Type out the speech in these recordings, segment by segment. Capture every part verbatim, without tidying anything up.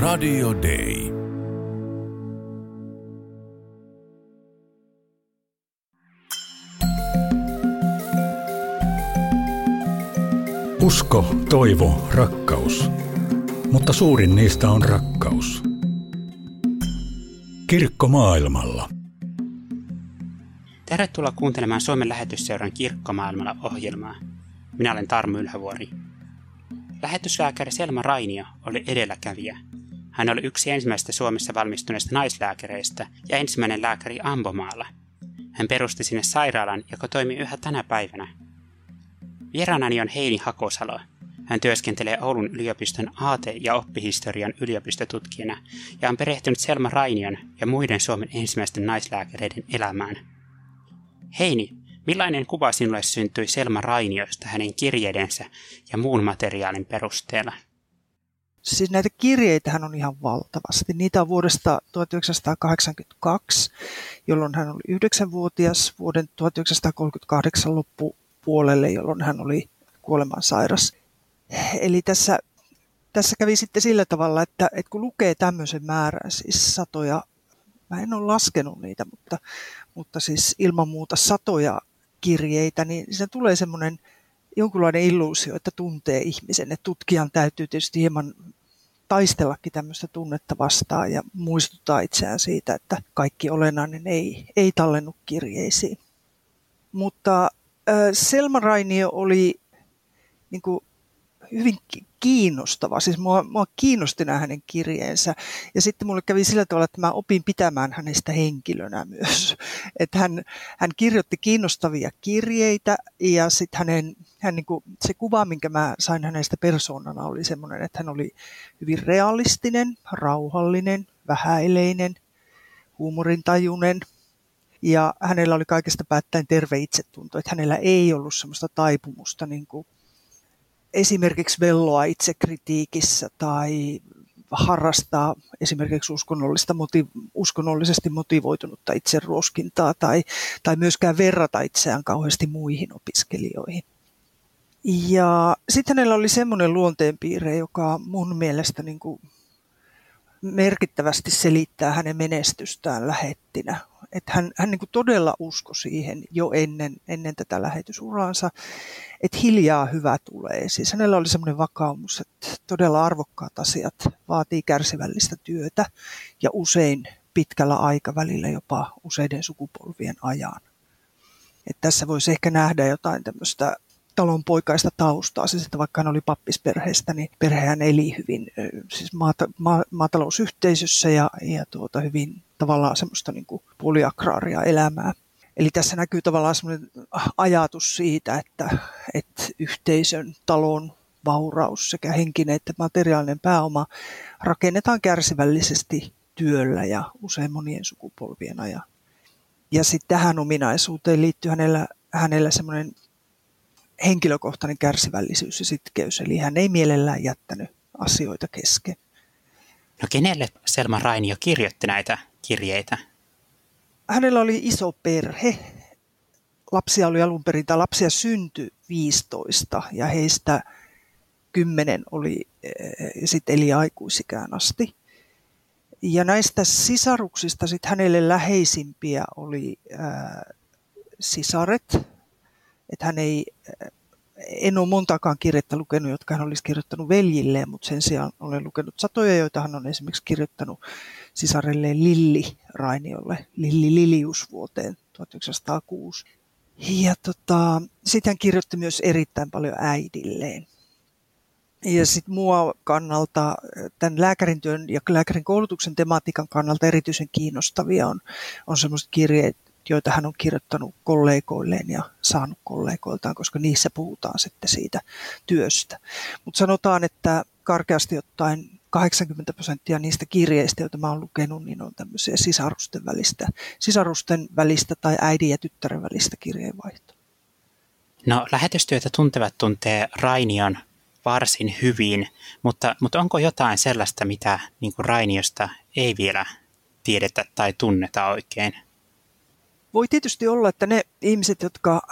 Radio Day. Usko, toivo, rakkaus. Mutta suurin niistä on rakkaus. Kirkko maailmalla. Tervetuloa kuuntelemaan Suomen Lähetysseuran Kirkko maailmalla -ohjelmaa. Minä olen Tarmo Ylhävuori. Lähetyslääkäri Selma Rainio oli edelläkävijä. Hän oli yksi ensimmäistä Suomessa valmistuneista naislääkäreistä ja ensimmäinen lääkäri Ampomaalla. Hän perusti sinne sairaalan, joka toimii yhä tänä päivänä. Vieraanani on Heini Hakosalo. Hän työskentelee Oulun yliopiston aate- ja oppihistorian yliopistotutkijana ja on perehtynyt Selma Rainion ja muiden Suomen ensimmäisten naislääkäreiden elämään. Heini, millainen kuva sinulle syntyi Selma Rainiosta hänen kirjeidensä ja muun materiaalin perusteella? Siis näitä kirjeitähän on ihan valtavasti. Niitä on vuodesta tuhatyhdeksänsataakahdeksankymmentäkaksi, jolloin hän oli yhdeksänvuotias, vuoden tuhatyhdeksänsataakolmekymmentäkahdeksan loppupuolelle, jolloin hän oli kuolemansairas. Eli tässä, tässä kävi sitten sillä tavalla, että, että kun lukee tämmöisen määrän, siis satoja, mä en ole laskenut niitä, mutta, mutta siis ilman muuta satoja kirjeitä, niin siinä tulee semmoinen jonkunlainen illuusio, että tuntee ihmisen. Että tutkijan täytyy tietysti hieman taistellakin tämmöistä tunnetta vastaan ja muistuttaa itseään siitä, että kaikki olennainen ei, ei tallennu kirjeisiin. Mutta äh, Selma Rainio oli niin kuin hyvin kiinnostava. Siis mua, mua kiinnosti nämä hänen kirjeensä. Ja sitten mulle kävi sillä tavalla, että mä opin pitämään hänestä henkilönä myös. Että hän, hän kirjoitti kiinnostavia kirjeitä ja sitten hänen, hän niinku, se kuva, minkä mä sain hänestä persoonana, oli semmoinen, että hän oli hyvin realistinen, rauhallinen, vähäeleinen, huumorintajuinen. Ja hänellä oli kaikesta päättäen terve itsetunto. Että hänellä ei ollut semmoista taipumusta niinku esimerkiksi velloa itsekritiikissä tai harrastaa esimerkiksi uskonnollista, uskonnollisesti motivoitunutta itseruoskintaa tai, tai myöskään verrata itseään kauheasti muihin opiskelijoihin. Ja sitten hänellä oli semmoinen luonteenpiirre, joka mun mielestä niin kuin merkittävästi selittää hänen menestystään lähettinä. Että hän, hän niin kuin todella uskoi siihen jo ennen, ennen tätä lähetysuraansa, että hiljaa hyvä tulee. Siis hänellä oli semmoinen vakaumus, että todella arvokkaat asiat vaatii kärsivällistä työtä ja usein pitkällä aikavälillä jopa useiden sukupolvien ajan. Että tässä voisi ehkä nähdä jotain tämmöistä talonpoikaista taustaa. Siis että vaikka hän oli pappisperheestä, niin perhehän eli hyvin siis maata, ma, maatalousyhteisössä ja, ja tuota, hyvin tavallaan semmoista niin kuin puoliagraaria elämää. Eli tässä näkyy tavallaan semmoinen ajatus siitä, että, että yhteisön, talon vauraus sekä henkinen että materiaalinen pääoma rakennetaan kärsivällisesti työllä ja usein monien sukupolvien ajan. Ja sitten tähän ominaisuuteen liittyy hänellä, hänellä semmoinen henkilökohtainen kärsivällisyys ja sitkeys, eli hän ei mielellään jättänyt asioita kesken. No kenelle Selma Rainio kirjoitti näitä kirjeitä? Hänellä oli iso perhe. Lapsia oli alun perin, tai lapsia syntyi viisitoista ja heistä kymmenen oli sitten eli aikuisikään asti. Ja näistä sisaruksista sitten hänelle läheisimpiä oli äh, sisaret. Että hän ei, en ole montaakaan kirjettä lukenut, jotka hän olisi kirjoittanut veljilleen, mutta sen sijaan olen lukenut satoja, joita hän on esimerkiksi kirjoittanut sisarelleen Lilli Rainiolle, Lilli Lilius vuoteen tuhatyhdeksänsataakuusi. Ja tota, sitten hän kirjoitti myös erittäin paljon äidilleen. Ja sitten mua kannalta, tämän lääkärin työn ja lääkärin koulutuksen tematiikan kannalta erityisen kiinnostavia on, on semmoiset kirjeet, joita hän on kirjoittanut kollegoilleen ja saanut kollegoiltaan, koska niissä puhutaan sitten siitä työstä. Mutta sanotaan, että karkeasti ottaen kahdeksankymmentä prosenttia niistä kirjeistä, joita mä oon lukenut, niin on tämmöisiä sisarusten välistä, sisarusten välistä tai äidin ja tyttären välistä kirjeenvaihtoa. No lähetystyötä tuntevat tuntee Rainion varsin hyvin, mutta, mutta onko jotain sellaista, mitä niin kuin Rainiosta ei vielä tiedetä tai tunneta oikein? Voi tietysti olla, että ne ihmiset, jotka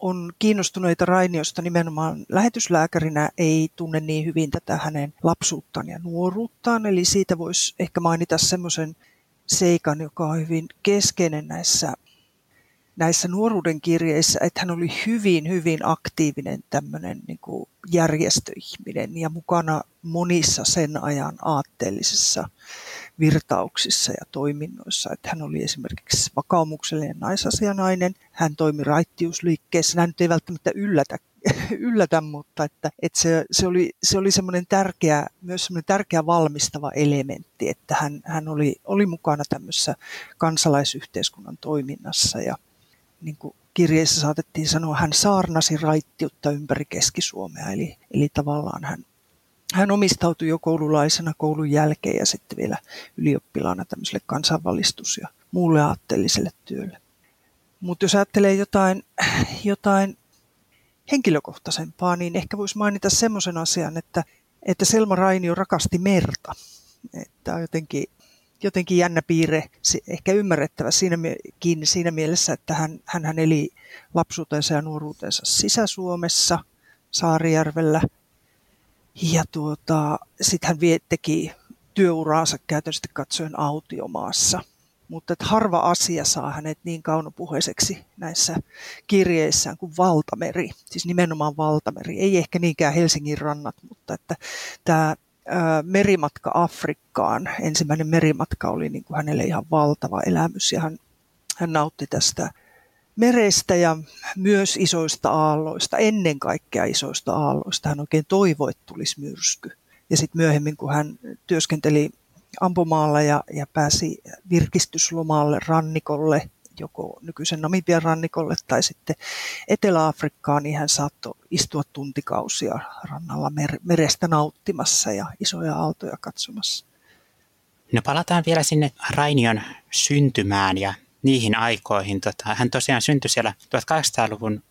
on kiinnostuneita Rainiosta nimenomaan lähetyslääkärinä, ei tunne niin hyvin tätä hänen lapsuuttaan ja nuoruuttaan. Eli siitä voisi ehkä mainita semmoisen seikan, joka on hyvin keskeinen näissä, näissä nuoruuden kirjeissä, että hän oli hyvin, hyvin aktiivinen tämmöinen niin kuin järjestöihminen ja mukana monissa sen ajan aatteellisissa virtauksissa ja toiminnoissa. Että hän oli esimerkiksi vakaumuksellinen naisasianainen, hän toimi raittiusliikkeessä, nämä nyt ei välttämättä yllätä, yllätä mutta että, että se, se oli, se oli semmoinen tärkeä, myös semmoinen tärkeä valmistava elementti, että hän, hän oli, oli mukana tämmöisessä kansalaisyhteiskunnan toiminnassa ja niin kuin kirjeessä saatettiin sanoa, hän saarnasi raittiutta ympäri Keski-Suomea, eli, eli tavallaan hän Hän omistautui jo koululaisena koulun jälkeen ja sitten vielä ylioppilaana tämmöiselle kansanvalistus- ja muulle aatteelliselle työlle. Mutta jos ajattelee jotain, jotain henkilökohtaisempaa, niin ehkä voisi mainita semmoisen asian, että, että Selma Rainio rakasti merta. Tämä on jotenkin, jotenkin jännä piirre, ehkä ymmärrettävä siinäkin siinä mielessä, että hän, hän eli lapsuutensa ja nuoruutensa Sisä-Suomessa, Saarijärvellä. Ja tuota, sitten hän teki työuraansa käytännössä katsoen autiomaassa, mutta harva asia saa hänet niin kaunopuheiseksi näissä kirjeissään kuin valtameri, siis nimenomaan valtameri, ei ehkä niinkään Helsingin rannat, mutta että tämä merimatka Afrikkaan, ensimmäinen merimatka oli niin kuin hänelle ihan valtava elämys ja hän, hän nautti tästä merestä ja myös isoista aalloista, ennen kaikkea isoista aalloista. Hän oikein toivoi, että tulisi myrsky. Ja sitten myöhemmin, kun hän työskenteli Ampomaalla ja, ja pääsi virkistyslomalle rannikolle, joko nykyisen Namibian rannikolle tai sitten Etelä-Afrikkaan, niin hän saattoi istua tuntikausia rannalla mer- merestä nauttimassa ja isoja aaltoja katsomassa. No palataan vielä sinne Rainion syntymään ja niihin aikoihin. Tota, hän tosiaan syntyi siellä tuhatkahdeksansataaluvun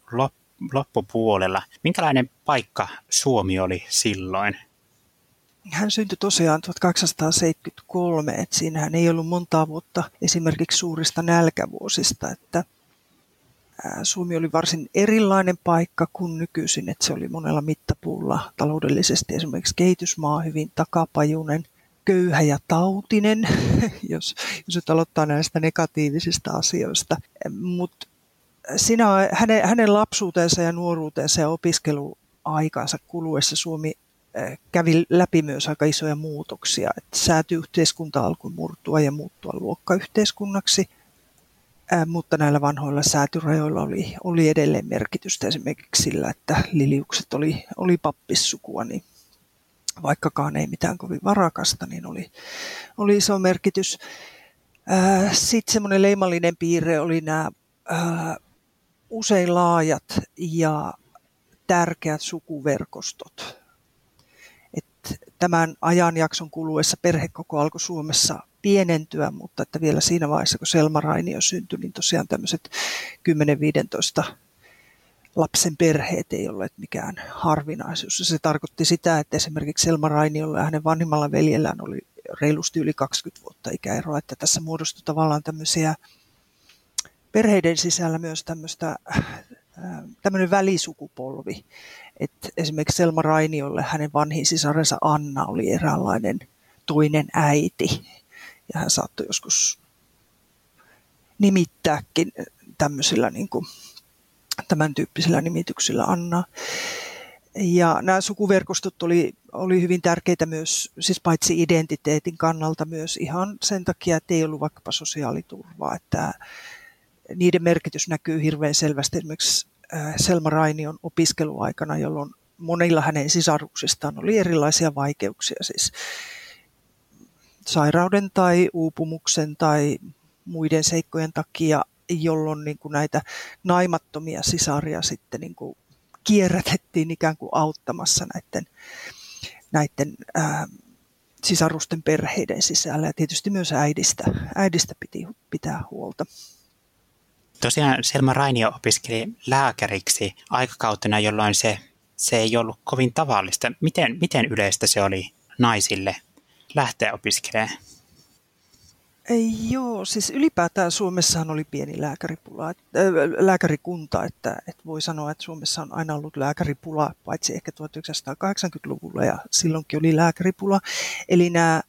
loppupuolella. Minkälainen paikka Suomi oli silloin? Hän syntyi tosiaan tuhatkahdeksansataaseitsemänkymmentäkolme, että siinähän ei ollut montaa vuotta esimerkiksi suurista nälkävuosista, että Suomi oli varsin erilainen paikka kuin nykyisin, että se oli monella mittapuulla taloudellisesti esimerkiksi kehitysmaa hyvin takapajuinen. Köyhä ja tautinen, jos, jos nyt aloittaa näistä negatiivisista asioista. Mutta hänen, hänen lapsuutensa ja nuoruutensa ja opiskeluaikansa kuluessa Suomi kävi läpi myös aika isoja muutoksia. Et sääty-yhteiskunta alkoi murtua ja muuttua luokkayhteiskunnaksi, mutta näillä vanhoilla säätyrajoilla oli, oli edelleen merkitystä esimerkiksi sillä, että Liliukset oli, oli pappissukua, niin vaikkakaan ei mitään kovin varakasta, niin oli, oli iso merkitys. Sitten semmoinen leimallinen piirre oli nämä ää, usein laajat ja tärkeät sukuverkostot. Et tämän ajanjakson kuluessa perhekoko alkoi Suomessa pienentyä, mutta että vielä siinä vaiheessa, kun Selma Rainio syntyi, niin tosiaan tämmöiset kymmenen viisitoista lapsen perheet ei olleet mikään harvinaisuus. Se tarkoitti sitä, että esimerkiksi Selma Rainiolla ja hänen vanhimmalla veljellään oli reilusti yli kaksikymmentä vuotta ikäeroa, että tässä muodostui tavallaan tämmöisiä perheiden sisällä myös tämmöistä, tämmöinen välisukupolvi. Että esimerkiksi Selma Rainiolle hänen vanhin sisarensa Anna oli eräänlainen toinen äiti ja hän saattoi joskus nimittääkin tämmöisillä niin kuin tämän tyyppisillä nimityksillä Anna. Ja nämä sukuverkostot oli, oli hyvin tärkeitä myös, siis paitsi identiteetin kannalta myös ihan sen takia, että ei ollut vaikkapa sosiaaliturvaa. Että niiden merkitys näkyy hirveän selvästi esimerkiksi Selma Rainion opiskeluaikana, jolloin monilla hänen sisaruksistaan oli erilaisia vaikeuksia, siis sairauden tai uupumuksen tai muiden seikkojen takia, jolloin niin kuin näitä naimattomia sisaria sitten niin kuin kierrätettiin ikään kuin auttamassa näiden, näiden ää, sisarusten perheiden sisällä. Ja tietysti myös äidistä, äidistä piti pitää huolta. Tosiaan Selma Rainio opiskeli lääkäriksi aikakautena, jolloin se, se ei ollut kovin tavallista. Miten, miten yleistä se oli naisille lähteä opiskelemaan? Joo, siis ylipäätään Suomessahan oli pieni lääkäripula, äh, lääkärikunta, että, että voi sanoa, että Suomessa on aina ollut lääkäripula, paitsi ehkä tuhatyhdeksänsataakahdeksankymmentäluvulla ja silloinkin oli lääkäripula. Eli nämä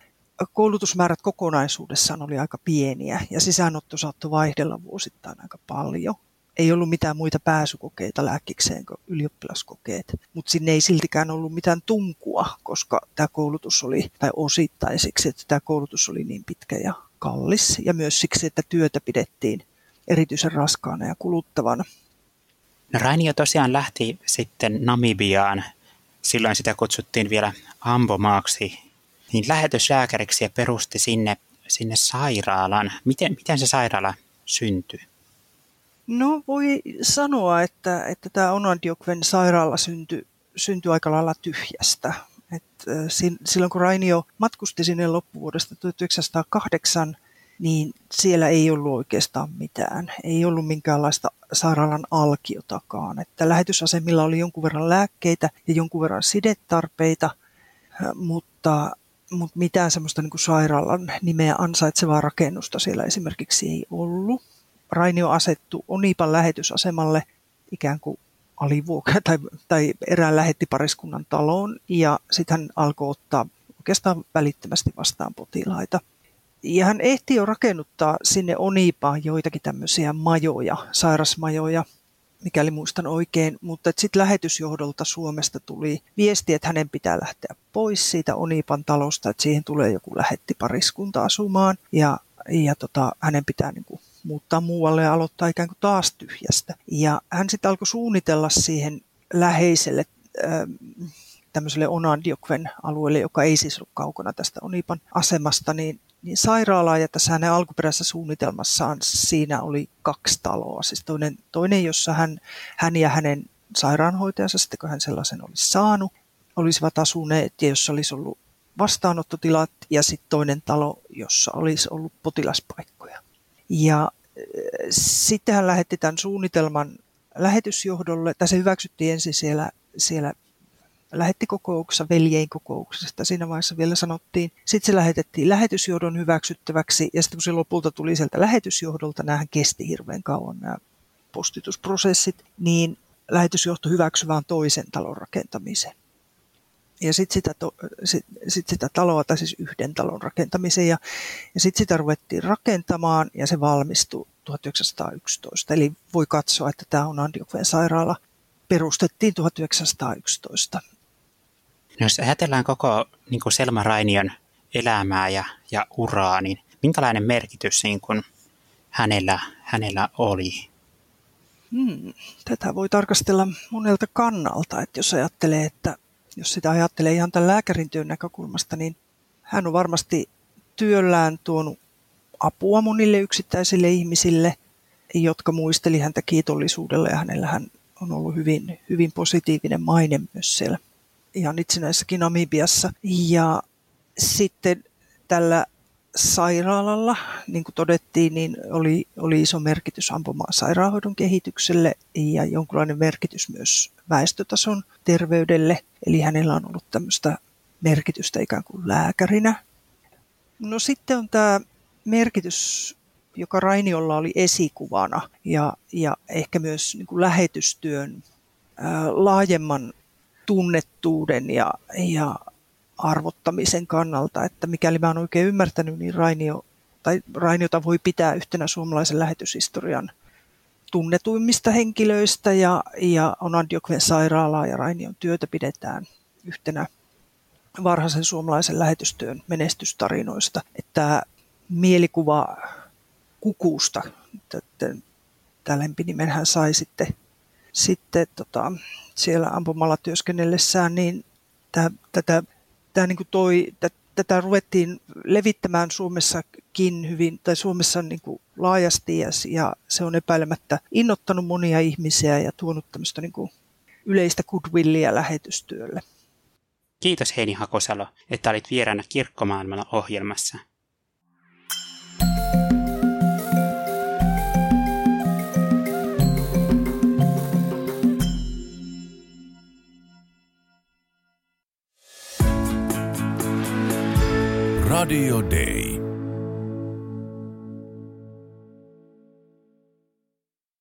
koulutusmäärät kokonaisuudessaan oli aika pieniä ja sisäänotto saattoi vaihdella vuosittain aika paljon. Ei ollut mitään muita pääsykokeita lääkikseen kuin ylioppilaskokeet, mutta sinne ei siltikään ollut mitään tunkua, koska tämä koulutus oli, tai osittain siksi, että tämä koulutus oli niin pitkä ja kallis, ja myös siksi, että työtä pidettiin erityisen raskaana ja kuluttavana. No, Rainio tosiaan lähti sitten Namibiaan, silloin sitä kutsuttiin vielä Ampomaaksi, niin lähetyslääkäriksi ja perusti sinne, sinne sairaalan. Miten, miten se sairaala syntyi? No, voi sanoa, että, että tämä Onandjokwen sairaala syntyi, syntyi aika lailla tyhjästä. Et, silloin kun Rainio matkusti sinne loppuvuodesta tuhatyhdeksänsataakahdeksan, niin siellä ei ollut oikeastaan mitään. Ei ollut minkäänlaista sairaalan alkiotakaan. Että lähetysasemilla oli jonkun verran lääkkeitä ja jonkun verran sidetarpeita, mutta, mutta mitään semmoista niin kuin sairaalan nimeä ansaitsevaa rakennusta siellä esimerkiksi ei ollut. Rainio asettui Oniipan lähetysasemalle ikään kuin alivuokra tai, tai erään lähettipariskunnan taloon ja sitten hän alkoi ottaa oikeastaan välittömästi vastaan potilaita. Ja hän ehti jo rakennuttaa sinne Oniipaan joitakin tämmöisiä majoja, sairasmajoja, mikäli muistan oikein, mutta sitten lähetysjohdolta Suomesta tuli viesti, että hänen pitää lähteä pois siitä Oniipan talosta, että siihen tulee joku lähettipariskunta asumaan ja, ja tota, hänen pitää niin kuin muuttaa muualle ja aloittaa ikään kuin taas tyhjästä. Ja hän sitten alkoi suunnitella siihen läheiselle tämmöiselle Onandjokwen alueelle, joka ei siis ollut kaukana tästä Oniipan asemasta, niin, niin sairaalaa. Ja tässä hänen alkuperäisessä suunnitelmassaan siinä oli kaksi taloa. Siis toinen, toinen jossa hän, hän ja hänen sairaanhoitajansa, sitten kun hän sellaisen olisi saanut, olisivat asuneet ja jossa olisi ollut vastaanottotilat ja sitten toinen talo, jossa olisi ollut potilaspaikkoja. Ja sitten hän lähetti tämän suunnitelman lähetysjohdolle, tai se hyväksyttiin ensin siellä, siellä lähettikokouksessa, veljein kokouksesta, siinä vaiheessa vielä sanottiin. Sitten se lähetettiin lähetysjohdon hyväksyttäväksi, ja sitten kun se lopulta tuli sieltä lähetysjohdolta, näähän kesti hirveän kauan nämä postitusprosessit, niin lähetysjohto hyväksyi vaan toisen talon rakentamisen. Ja sitten sitä, to, sit, sit sitä taloa, tai siis yhden talon rakentamisen, ja, ja sitten sitä ruvettiin rakentamaan, ja se valmistui tuhatyhdeksänsataayksitoista. Eli voi katsoa, että tämä Onandjokwen sairaala perustettiin tuhatyhdeksänsataayksitoista. No, jos ajatellaan koko niin kuin Selma Rainion elämää ja, ja uraa, niin minkälainen merkitys niin kuin hänellä, hänellä oli? Hmm, tätä voi tarkastella monelta kannalta, että jos ajattelee, että jos sitä ajattelee ihan tämän lääkärin työn näkökulmasta, niin hän on varmasti työllään tuonut apua monille yksittäisille ihmisille, jotka muisteli häntä kiitollisuudella, ja hänellä hän on ollut hyvin, hyvin positiivinen maine myös siellä ihan itsenäisessäkin Namibiassa. Ja sitten tällä sairaalalla, niin kuin todettiin, niin oli, oli iso merkitys Ampomaan sairaanhoidon kehitykselle ja jonkinlainen merkitys myös väestötason terveydelle. Eli hänellä on ollut tämmöistä merkitystä ikään kuin lääkärinä. No sitten on tämä merkitys, joka Rainiolla oli esikuvana ja, ja ehkä myös niin kuin lähetystyön ää, laajemman tunnettuuden ja, ja arvottamisen kannalta, että mikäli mä oon oikein ymmärtänyt, niin Rainio, tai Rainiota voi pitää yhtenä suomalaisen lähetyshistorian tunnetuimmista henkilöistä, ja, ja Onandjokwen sairaalaa ja Rainion työtä pidetään yhtenä varhaisen suomalaisen lähetystyön menestystarinoista. Tämä mielikuva Kukusta, tämä lempinimen hän sai sitten, sitten tota, siellä Ampomaalla työskennellessään, niin tää, tätä Tämä niin kuin toi, tätä ruvettiin levittämään Suomessakin hyvin, tai Suomessa niin kuin laajasti, ja se on epäilemättä innoittanut monia ihmisiä ja tuonut tämmöistä niin kuin yleistä goodwillia lähetystyölle. Kiitos Heini Hakosalo, että olit vieraana Kirkkomaailmalla ohjelmassa. Radio Day.